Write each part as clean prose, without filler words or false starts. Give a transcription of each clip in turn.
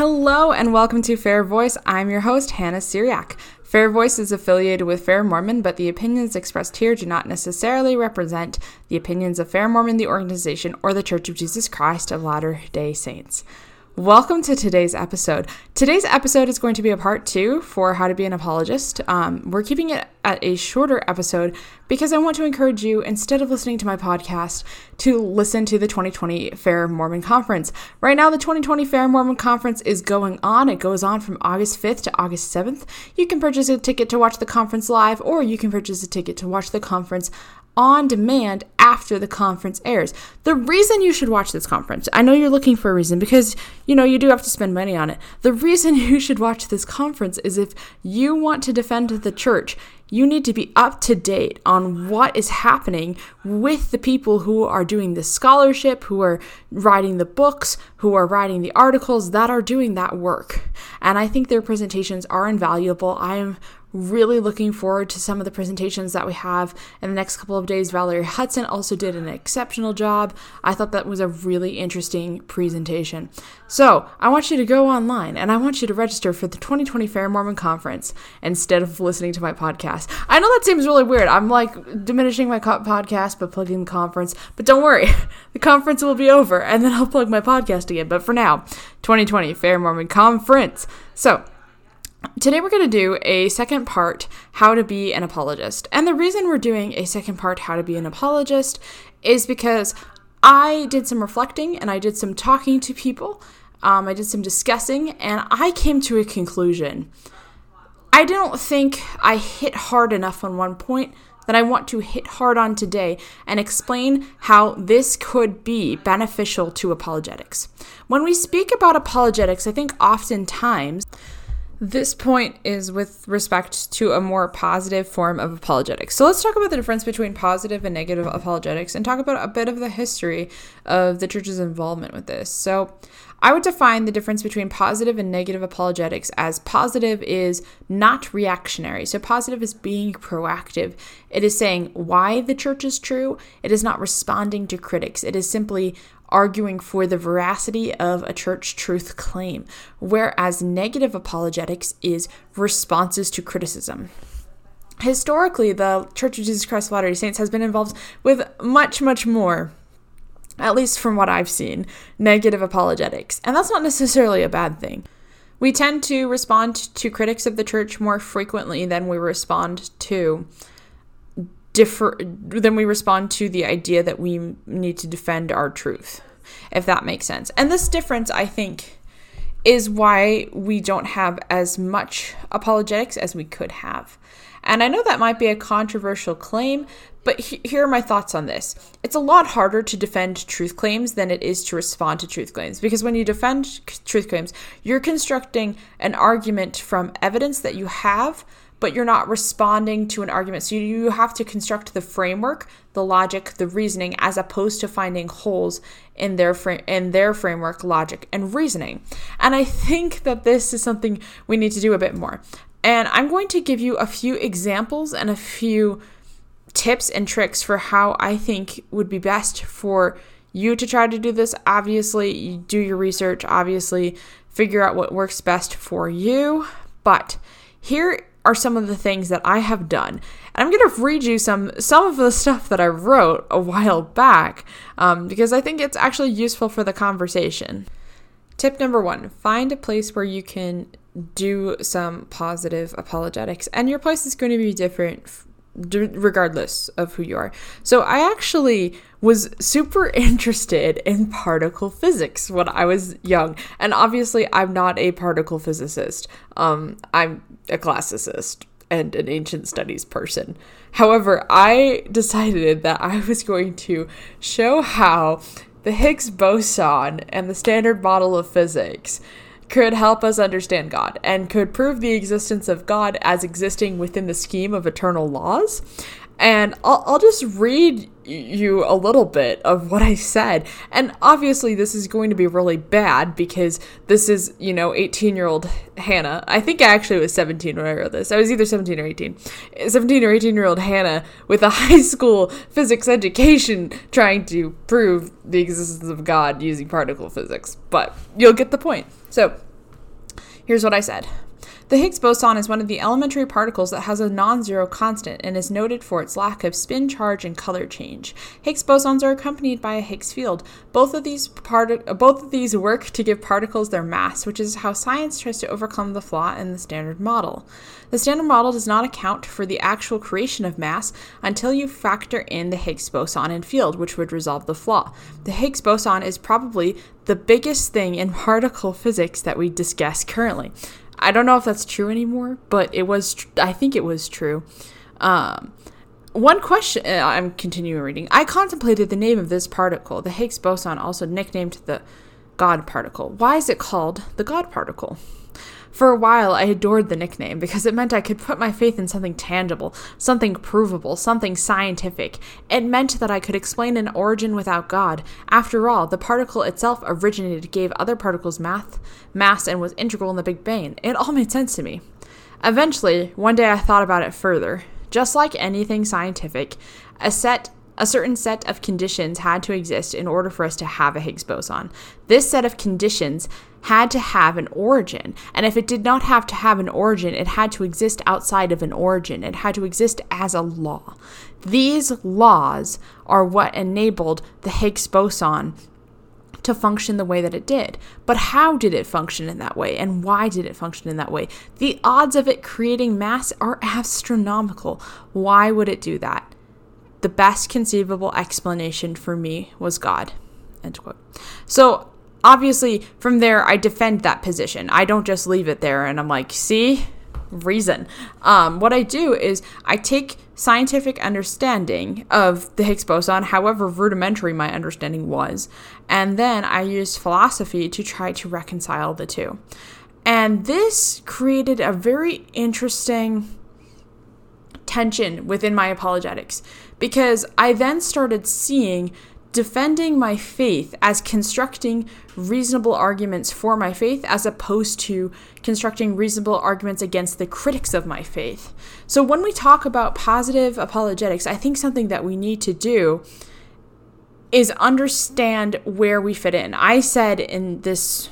Hello and welcome to Fair Voice. I'm your host, Hannah Syriac. Fair Voice is affiliated with Fair Mormon, but the opinions expressed here do not necessarily represent the opinions of Fair Mormon, the organization, or the Church of Jesus Christ of Latter-day Saints. Welcome to today's episode. Today's episode is going to be a part two for how to be an apologist. We're keeping it at a shorter episode because I want to encourage you, instead of listening to my podcast, to listen to the 2020 Fair Mormon Conference. Right now, the 2020 Fair Mormon Conference is going on. It goes on from August 5th to August 7th. You can purchase a ticket to watch the conference live, or you can purchase a ticket to watch the conference on demand after the conference airs. The reason you should watch this conference, I know you're looking for a reason because, you know, you do have to spend money on it. The reason you should watch this conference is if you want to defend the church, you need to be up to date on what is happening with the people who are doing the scholarship, who are writing the books, who are writing the articles, that are doing that work. And I think their presentations are invaluable. I am really looking forward to some of the presentations that we have in the next couple of days. Valerie Hudson also did an exceptional job. I thought that was a really interesting presentation. So I want you to go online and I want you to register for the 2020 Fair Mormon Conference instead of listening to my podcast. I know that seems really weird. I'm like diminishing my podcast, but plugging the conference. But don't worry, the conference will be over and then I'll plug my podcast again. But for now, 2020 Fair Mormon Conference. So today we're going to do a second part, how to be an apologist. And the reason we're doing a second part, how to be an apologist, is because I did some reflecting and I did some talking to people. I did some discussing and I came to a conclusion. I don't think I hit hard enough on one point that I want to hit hard on today and explain how this could be beneficial to apologetics. When we speak about apologetics, I think oftentimes this point is with respect to a more positive form of apologetics. So let's talk about the difference between positive and negative apologetics and talk about a bit of the history of the church's involvement with this. So I would define the difference between positive and negative apologetics as positive is not reactionary. So positive is being proactive. It is saying why the church is true. It is not responding to critics. It is simply arguing for the veracity of a church truth claim, whereas negative apologetics is responses to criticism. Historically, the Church of Jesus Christ of Latter-day Saints has been involved with much, much more, at least from what I've seen, negative apologetics. And that's not necessarily a bad thing. We tend to respond to critics of the church more frequently than we respond to the idea that we need to defend our truth, if that makes sense. And this difference, I think, is why we don't have as much apologetics as we could have. And I know that might be a controversial claim, but here are my thoughts on this. It's a lot harder to defend truth claims than it is to respond to truth claims, because when you defend truth claims, you're constructing an argument from evidence that you have, but you're not responding to an argument. So you have to construct the framework, the logic, the reasoning, as opposed to finding holes in their framework, logic, and reasoning. And I think that this is something we need to do a bit more. And I'm going to give you a few examples and a few tips and tricks for how I think would be best for you to try to do this. Obviously, you do your research, obviously, figure out what works best for you. But here are some of the things that I have done. And I'm going to read you some of the stuff that I wrote a while back because I think it's actually useful for the conversation. Tip number one, find a place where you can do some positive apologetics, and your place is going to be different regardless of who you are. So I actually was super interested in particle physics when I was young. And obviously I'm not a particle physicist. I'm a classicist and an ancient studies person. However, I decided that I was going to show how the Higgs boson and the Standard Model of physics could help us understand God and could prove the existence of God as existing within the scheme of eternal laws. And I'll just read you a little bit of what I said. And obviously this is going to be really bad because this is, 18-year-old Hannah. I think I actually was 17 when I wrote this. I was either 17 or 18. 17 or 18-year-old Hannah with a high school physics education trying to prove the existence of God using particle physics. But you'll get the point. So Here's what I said. The Higgs boson is one of the elementary particles that has a non-zero constant and is noted for its lack of spin, charge, and color change. Higgs bosons are accompanied by a Higgs field. Both of these work to give particles their mass, which is how science tries to overcome the flaw in the Standard Model. The Standard Model does not account for the actual creation of mass until you factor in the Higgs boson and field, which would resolve the flaw. The Higgs boson is probably the biggest thing in particle physics that we discuss currently. I don't know if that's true anymore, but it was. I think it was true. One question. I'm continuing reading. I contemplated the name of this particle, the Higgs boson, also nicknamed the God particle. Why is it called the God particle? For a while, I adored the nickname because it meant I could put my faith in something tangible, something provable, something scientific. It meant that I could explain an origin without God. After all, the particle itself originated, gave other particles mass, and was integral in the Big Bang. It all made sense to me. Eventually, one day I thought about it further. Just like anything scientific, a certain set of conditions had to exist in order for us to have a Higgs boson. This set of conditions had to have an origin, and if it did not have to have an origin, it had to exist outside of an origin. It had to exist as a law. These laws are what enabled the Higgs boson to function the way that it did. But how did it function in that way, and why did it function in that way? The odds of it creating mass are astronomical. Why would it do that? The best conceivable explanation for me was God. End quote. So, obviously, from there, I defend that position. I don't just leave it there and I'm like, see? Reason. What I do is I take scientific understanding of the Higgs boson, however rudimentary my understanding was, and then I use philosophy to try to reconcile the two. And this created a very interesting tension within my apologetics, because I then started seeing defending my faith as constructing reasonable arguments for my faith as opposed to constructing reasonable arguments against the critics of my faith. So when we talk about positive apologetics, I think something that we need to do is understand where we fit in. I said in this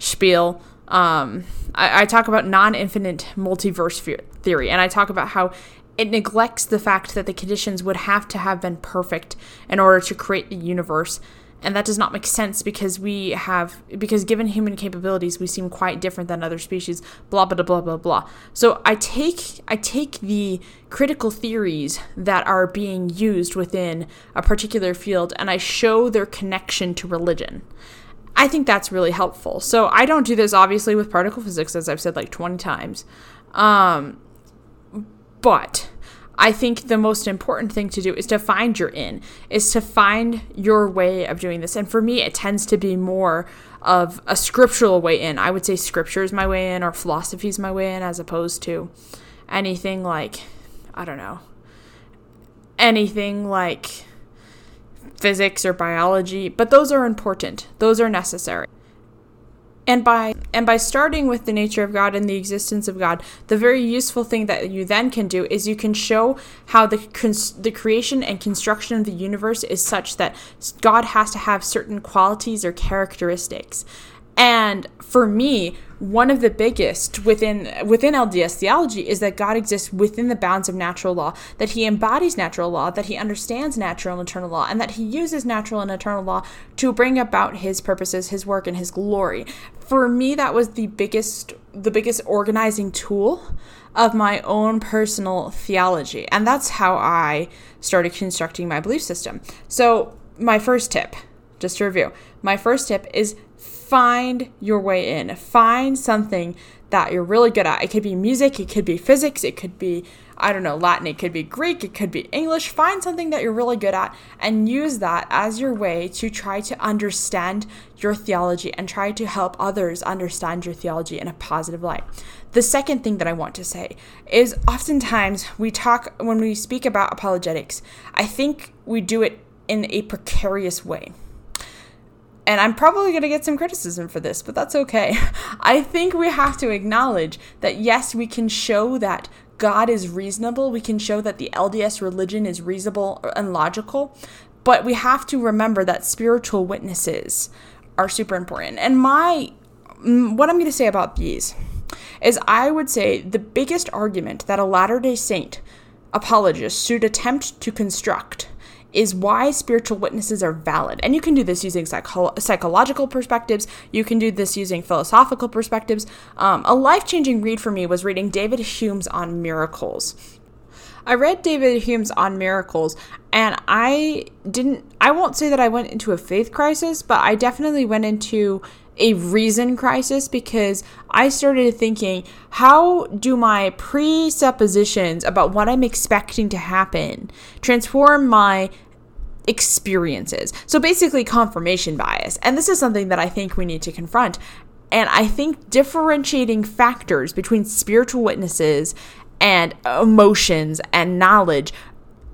spiel, I talk about non-infinite multiverse theory, and I talk about how it neglects the fact that the conditions would have to have been perfect in order to create the universe, and that does not make sense because given human capabilities, we seem quite different than other species, blah, blah, blah, blah, blah. So I take the critical theories that are being used within a particular field, and I show their connection to religion. I think that's really helpful. So I don't do this, obviously, with particle physics, as I've said like 20 times. But I think the most important thing to do is to find your in, is to find your way of doing this. And for me, it tends to be more of a scriptural way in. I would say scripture is my way in, or philosophy is my way in, as opposed to anything like, I don't know, anything like physics or biology. But those are important. Those are necessary. And by starting with the nature of God and the existence of God, the very useful thing that you then can do is you can show how the creation and construction of the universe is such that God has to have certain qualities or characteristics. And for me, one of the biggest within LDS theology is that God exists within the bounds of natural law, that he embodies natural law, that he understands natural and eternal law, and that he uses natural and eternal law to bring about his purposes, his work, and his glory. For me, that was the biggest organizing tool of my own personal theology, and that's how I started constructing my belief system. So my first tip, just to review, my first tip is find your way in. Find something that you're really good at. It could be music, it could be physics, it could be, I don't know, Latin, it could be Greek, it could be English. Find something that you're really good at and use that as your way to try to understand your theology and try to help others understand your theology in a positive light. The second thing that I want to say is oftentimes when we speak about apologetics, I think we do it in a precarious way. And I'm probably going to get some criticism for this, but that's okay. I think we have to acknowledge that, yes, we can show that God is reasonable. We can show that the LDS religion is reasonable and logical. But we have to remember that spiritual witnesses are super important. And my what I'm going to say about these is I would say the biggest argument that a Latter-day Saint apologist should attempt to construct is why spiritual witnesses are valid. And you can do this using psychological perspectives. You can do this using philosophical perspectives. A life-changing read for me was reading David Hume's On Miracles. I read David Hume's On Miracles, and I won't say that I went into a faith crisis, but I definitely went into a reason crisis, because I started thinking, how do my presuppositions about what I'm expecting to happen transform my experiences? So basically confirmation bias. And this is something that I think we need to confront. And I think differentiating factors between spiritual witnesses and emotions and knowledge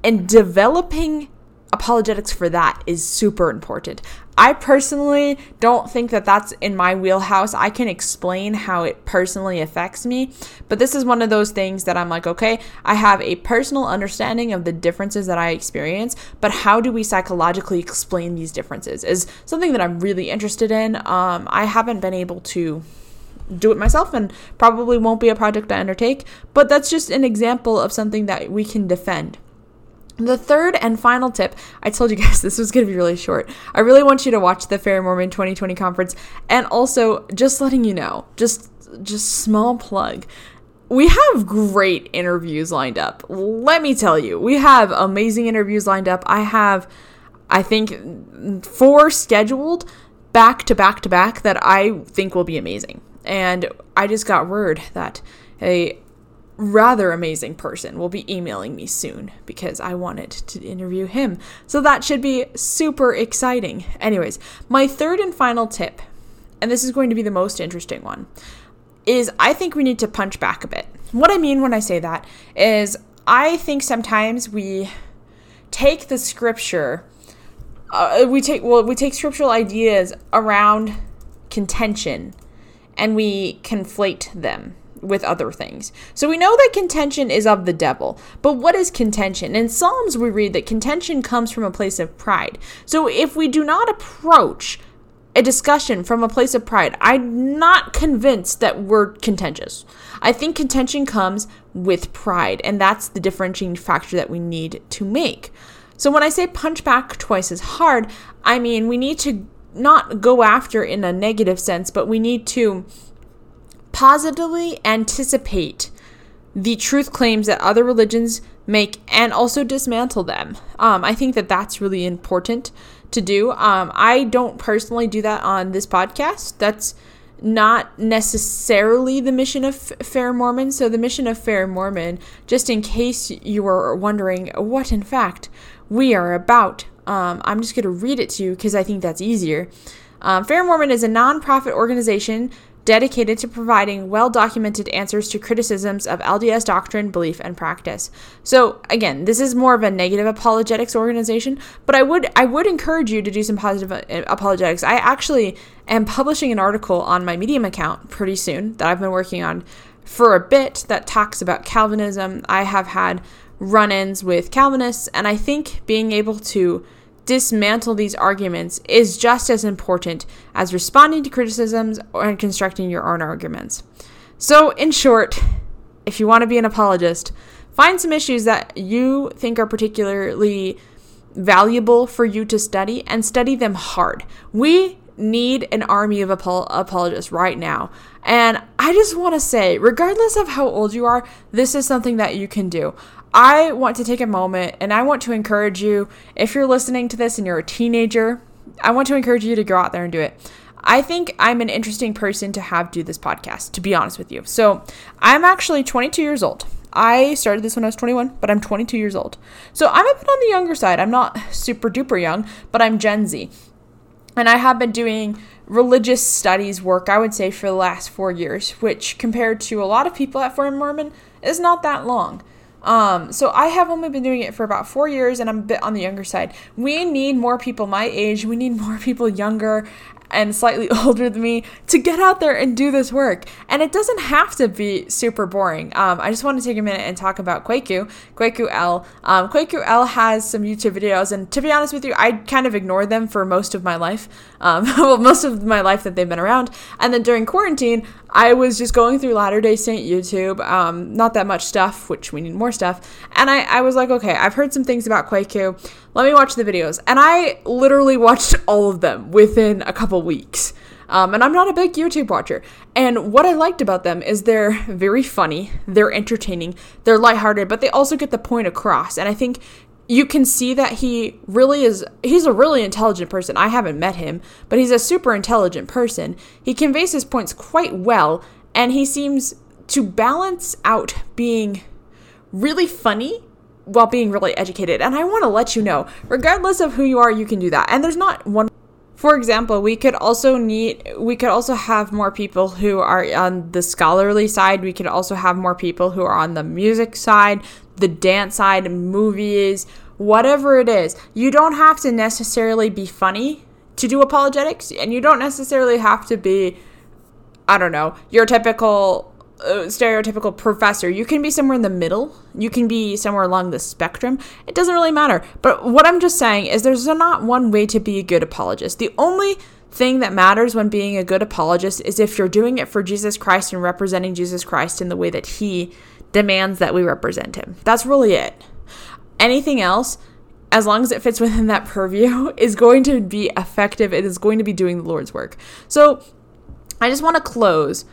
and developing apologetics for that is super important. I personally don't think that that's in my wheelhouse. I can explain how it personally affects me, but this is one of those things that I'm like, okay, I have a personal understanding of the differences that I experience, but how do we psychologically explain these differences is something that I'm really interested in. I haven't been able to do it myself, and probably won't be a project I undertake, but that's just an example of something that we can defend. The third and final tip, I told you guys this was going to be really short. I really want you to watch the Fair Mormon 2020 conference, and also just letting you know, just small plug, we have great interviews lined up. Let me tell you, we have amazing interviews lined up. I have, I think, 4 scheduled back to back to back that I think will be amazing. And I just got word that a rather amazing person will be emailing me soon, because I wanted to interview him. So that should be super exciting. Anyways, my third and final tip, and this is going to be the most interesting one, is I think we need to punch back a bit. What I mean when I say that is I think sometimes we take the scripture, we take scriptural ideas around contention, and we conflate them with other things. So we know that contention is of the devil, but what is contention? In Psalms, we read that contention comes from a place of pride. So if we do not approach a discussion from a place of pride, I'm not convinced that we're contentious. I think contention comes with pride, and that's the differentiating factor that we need to make. So when I say punch back twice as hard, I mean we need to not go after in a negative sense, but we need to positively anticipate the truth claims that other religions make and also dismantle them. I think that that's really important to do. I don't personally do that on this podcast. That's not necessarily the mission of Fair Mormon. So the mission of Fair Mormon, just in case you were wondering what, in fact, we are about, I'm just going to read it to you because I think that's easier. Fair Mormon is a nonprofit organization dedicated to providing well-documented answers to criticisms of LDS doctrine, belief, and practice. So again, this is more of a negative apologetics organization, but I would encourage you to do some positive apologetics. I actually am publishing an article on my Medium account pretty soon that I've been working on for a bit that talks about Calvinism. I have had run-ins with Calvinists, and I think being able to dismantle these arguments is just as important as responding to criticisms and constructing your own arguments. So, in short, if you want to be an apologist, find some issues that you think are particularly valuable for you to study, and study them hard. We need an army of apologists right now. And I just want to say, regardless of how old you are, this is something that you can do. I want to take a moment, and I want to encourage you, if you're listening to this and you're a teenager, I want to encourage you to go out there and do it. I think I'm an interesting person to have do this podcast, to be honest with you. So I'm actually 22 years old. I started this when I was 21, but I'm 22 years old. So I'm a bit on the younger side. I'm not super duper young, but I'm Gen Z. And I have been doing religious studies work, I would say, for the last 4 years, which compared to a lot of people at Fair Mormon is not that long. So I have only been doing it for about 4 years, and I'm a bit on the younger side. We need more people my age. We need more people younger. and slightly older than me to get out there and do this work. And it doesn't have to be super boring. I just want to take a minute and talk about kweku l. Kweku l has some YouTube videos, and to be honest with you, I kind of ignored them for most of my life. Well, most of my life that they've been around. And then during quarantine, I was just going through Latter-day Saint YouTube, not that much stuff, which we need more stuff. And I was like, okay, I've heard some things about Kweku. Let me watch the videos. And I literally watched all of them within a couple weeks. And I'm not a big YouTube watcher. And what I liked about them is they're very funny, they're entertaining, they're lighthearted, but they also get the point across. And I think you can see that he really is, he's a really intelligent person. I haven't met him, but he's a super intelligent person. He conveys his points quite well, and he seems to balance out being really funny while being really educated. And I want to let you know, regardless of who you are, you can do that. And there's not one. For example, we could also have more people who are on the scholarly side. We could also have more people who are on the music side, the dance side, movies, whatever it is. You don't have to necessarily be funny to do apologetics, and you don't necessarily have to be, I don't know, your typical stereotypical professor. You can be somewhere in the middle. You can be somewhere along the spectrum. It doesn't really matter. But what I'm just saying is there's not one way to be a good apologist. The only thing that matters when being a good apologist is if you're doing it for Jesus Christ and representing Jesus Christ in the way that he demands that we represent him. That's really it. Anything else, as long as it fits within that purview, is going to be effective. It is going to be doing the Lord's work. So I just want to close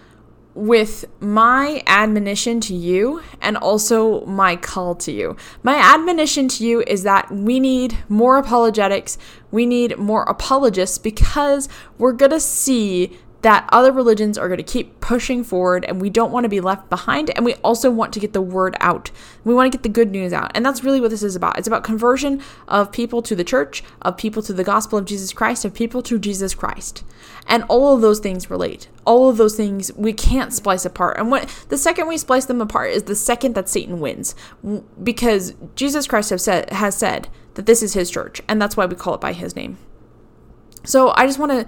with my admonition to you and also my call to you. My admonition to you is that we need more apologetics. We need more apologists, because we're going to see that other religions are going to keep pushing forward, and we don't want to be left behind, and we also want to get the word out. We want to get the good news out, and that's really what this is about. It's about conversion of people to the church, of people to the gospel of Jesus Christ, of people to Jesus Christ. And all of those things relate. All of those things we can't splice apart. And the second we splice them apart is the second that Satan wins, because Jesus Christ has said that this is his church, and that's why we call it by his name. So I just want to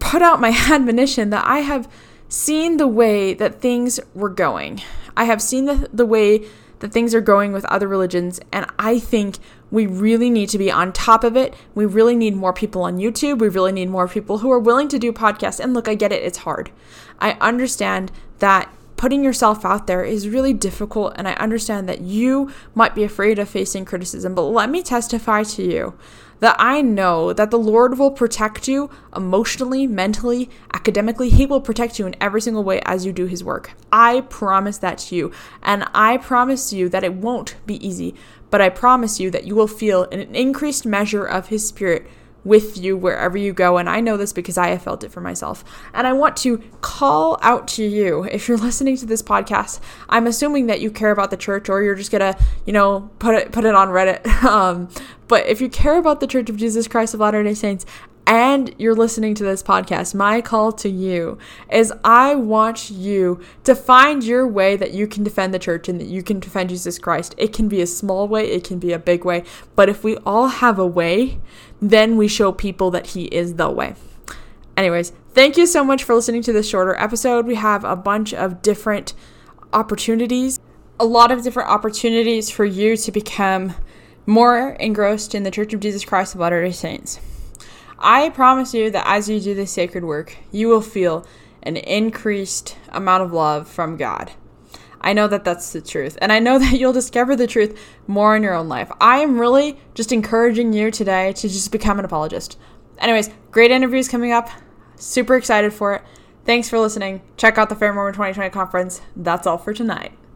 put out my admonition that I have seen the way that things were going. I have seen the way that things are going with other religions, and I think we really need to be on top of it. We really need more people on YouTube. We really need more people who are willing to do podcasts. And look, I get it. It's hard. I understand that putting yourself out there is really difficult, and I understand that you might be afraid of facing criticism, but let me testify to you that I know that the Lord will protect you emotionally, mentally, academically. He will protect you in every single way as you do his work. I promise that to you, and I promise you that it won't be easy, but I promise you that you will feel an increased measure of his spirit with you wherever you go. And I know this because I have felt it for myself. And I want to call out to you, if you're listening to this podcast, I'm assuming that you care about the church, or you're just gonna, put it on Reddit. But if you care about the Church of Jesus Christ of Latter-day Saints and you're listening to this podcast, my call to you is I want you to find your way that you can defend the church and that you can defend Jesus Christ. It can be a small way, it can be a big way, but if we all have a way, then we show people that he is the way. Anyways, thank you so much for listening to this shorter episode. We have a bunch of different opportunities, for you to become more engrossed in the Church of Jesus Christ of Latter-day Saints. I promise you that as you do this sacred work, you will feel an increased amount of love from God. I know that that's the truth, and I know that you'll discover the truth more in your own life. I am really just encouraging you today to just become an apologist. Anyways, great interviews coming up. Super excited for it. Thanks for listening. Check out the Fair Mormon 2020 conference. That's all for tonight.